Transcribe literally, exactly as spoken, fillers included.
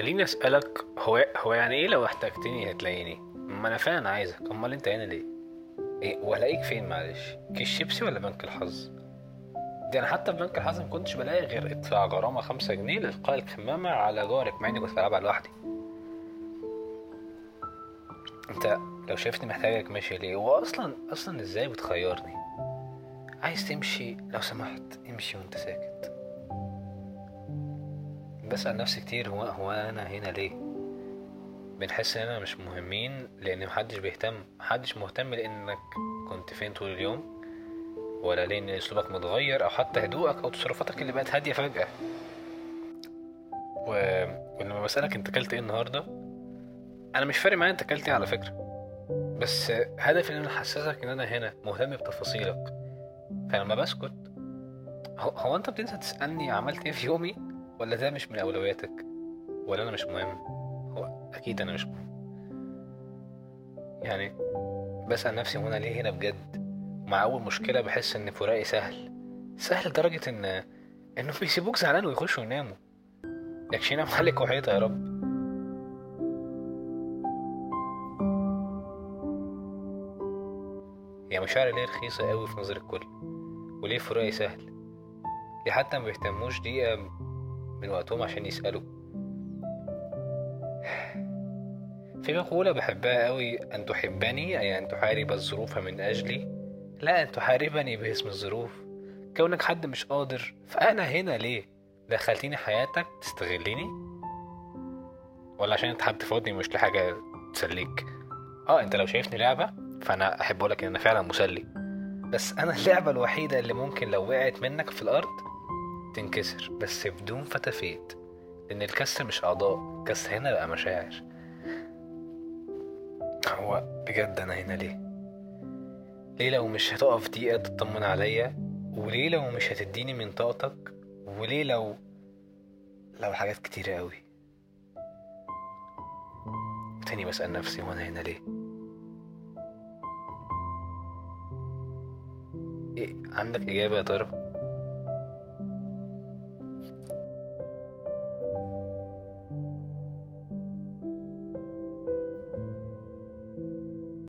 خليني اسالك، هو هو يعني ايه لو احتجتني هتلاقيني؟ ما انا فعلا عايزك، امال انت هنا ليه؟ ايه وهلاقيك فين معلش؟ كيس شيبسي ولا بنك الحظ؟ دي انا حتى في بنك الحظ ما كنتش بلاقي غير ادفع غرامه خمسة جنيه لالقاء الكمامه على جارك، مع اني كنت بلعبها لوحدي. انت لو شايفني محتاجك ماشي ليه؟ واصلا اصلا ازاي بتخيرني؟ عايز تمشي لو سمحت امشي وانت ساكت. بسأل نفسي كتير، هو هو انا هنا ليه؟ بنحس اننا مش مهمين لان محدش بيهتم، محدش مهتم لانك كنت فين طول اليوم، ولا لان اسلوبك متغير او حتى هدوءك او تصرفاتك اللي بقت هاديه فجاه. و... ولما بسألك انت اكلت ايه النهارده، انا مش فارق معايا انت اكلت ايه على فكره، بس هدفي ان انا احسسك ان انا هنا مهتم بتفاصيلك. فلما بسكت، هو انت بتنسى تسألني عملت ايه في يومي؟ ولا ده مش من اولوياتك؟ ولا انا مش مهم؟ هو اكيد انا مش مهم. يعني بسأل نفسي وانا ليه هنا بجد؟ مع اول مشكلة بحس ان فراقي سهل سهل لدرجة ان انه بيسيبوك زعلان ويخشوا يناموا. يكشينا محلك وحيطة يا رب. يعني مشاعري ليه رخيصة قوي في نظر الكل؟ وليه فراقي سهل؟ ليه حتى ما بيهتموش دقيقة من وقتهم عشان يسألوا؟ في مقولة بحبها قوي، أن تحبني أي أن تحارب الظروف من أجلي، لا أن تحاربني باسم الظروف. كونك حد مش قادر، فأنا هنا ليه؟ دخلتيني حياتك تستغليني؟ ولا عشان أنت حابب تفضني مش لحاجة تسليك؟ آه أنت لو شايفني لعبة فانا احب اقولك ان انا فعلا مسلي، بس انا اللعبه الوحيده اللي ممكن لو وقعت منك في الارض تنكسر، بس بدون فتافيت، لان الكسر مش اعضاء، الكسر هنا بقى مشاعر. هو بجد انا هنا ليه؟ ليه لو مش هتقف دقيقه تطمن عليا؟ وليه لو مش هتديني من طاقتك؟ وليه لو لو حاجات كتيره قوي؟ تاني بسال نفسي وانا هنا ليه؟ عندك إجابة يا ترى؟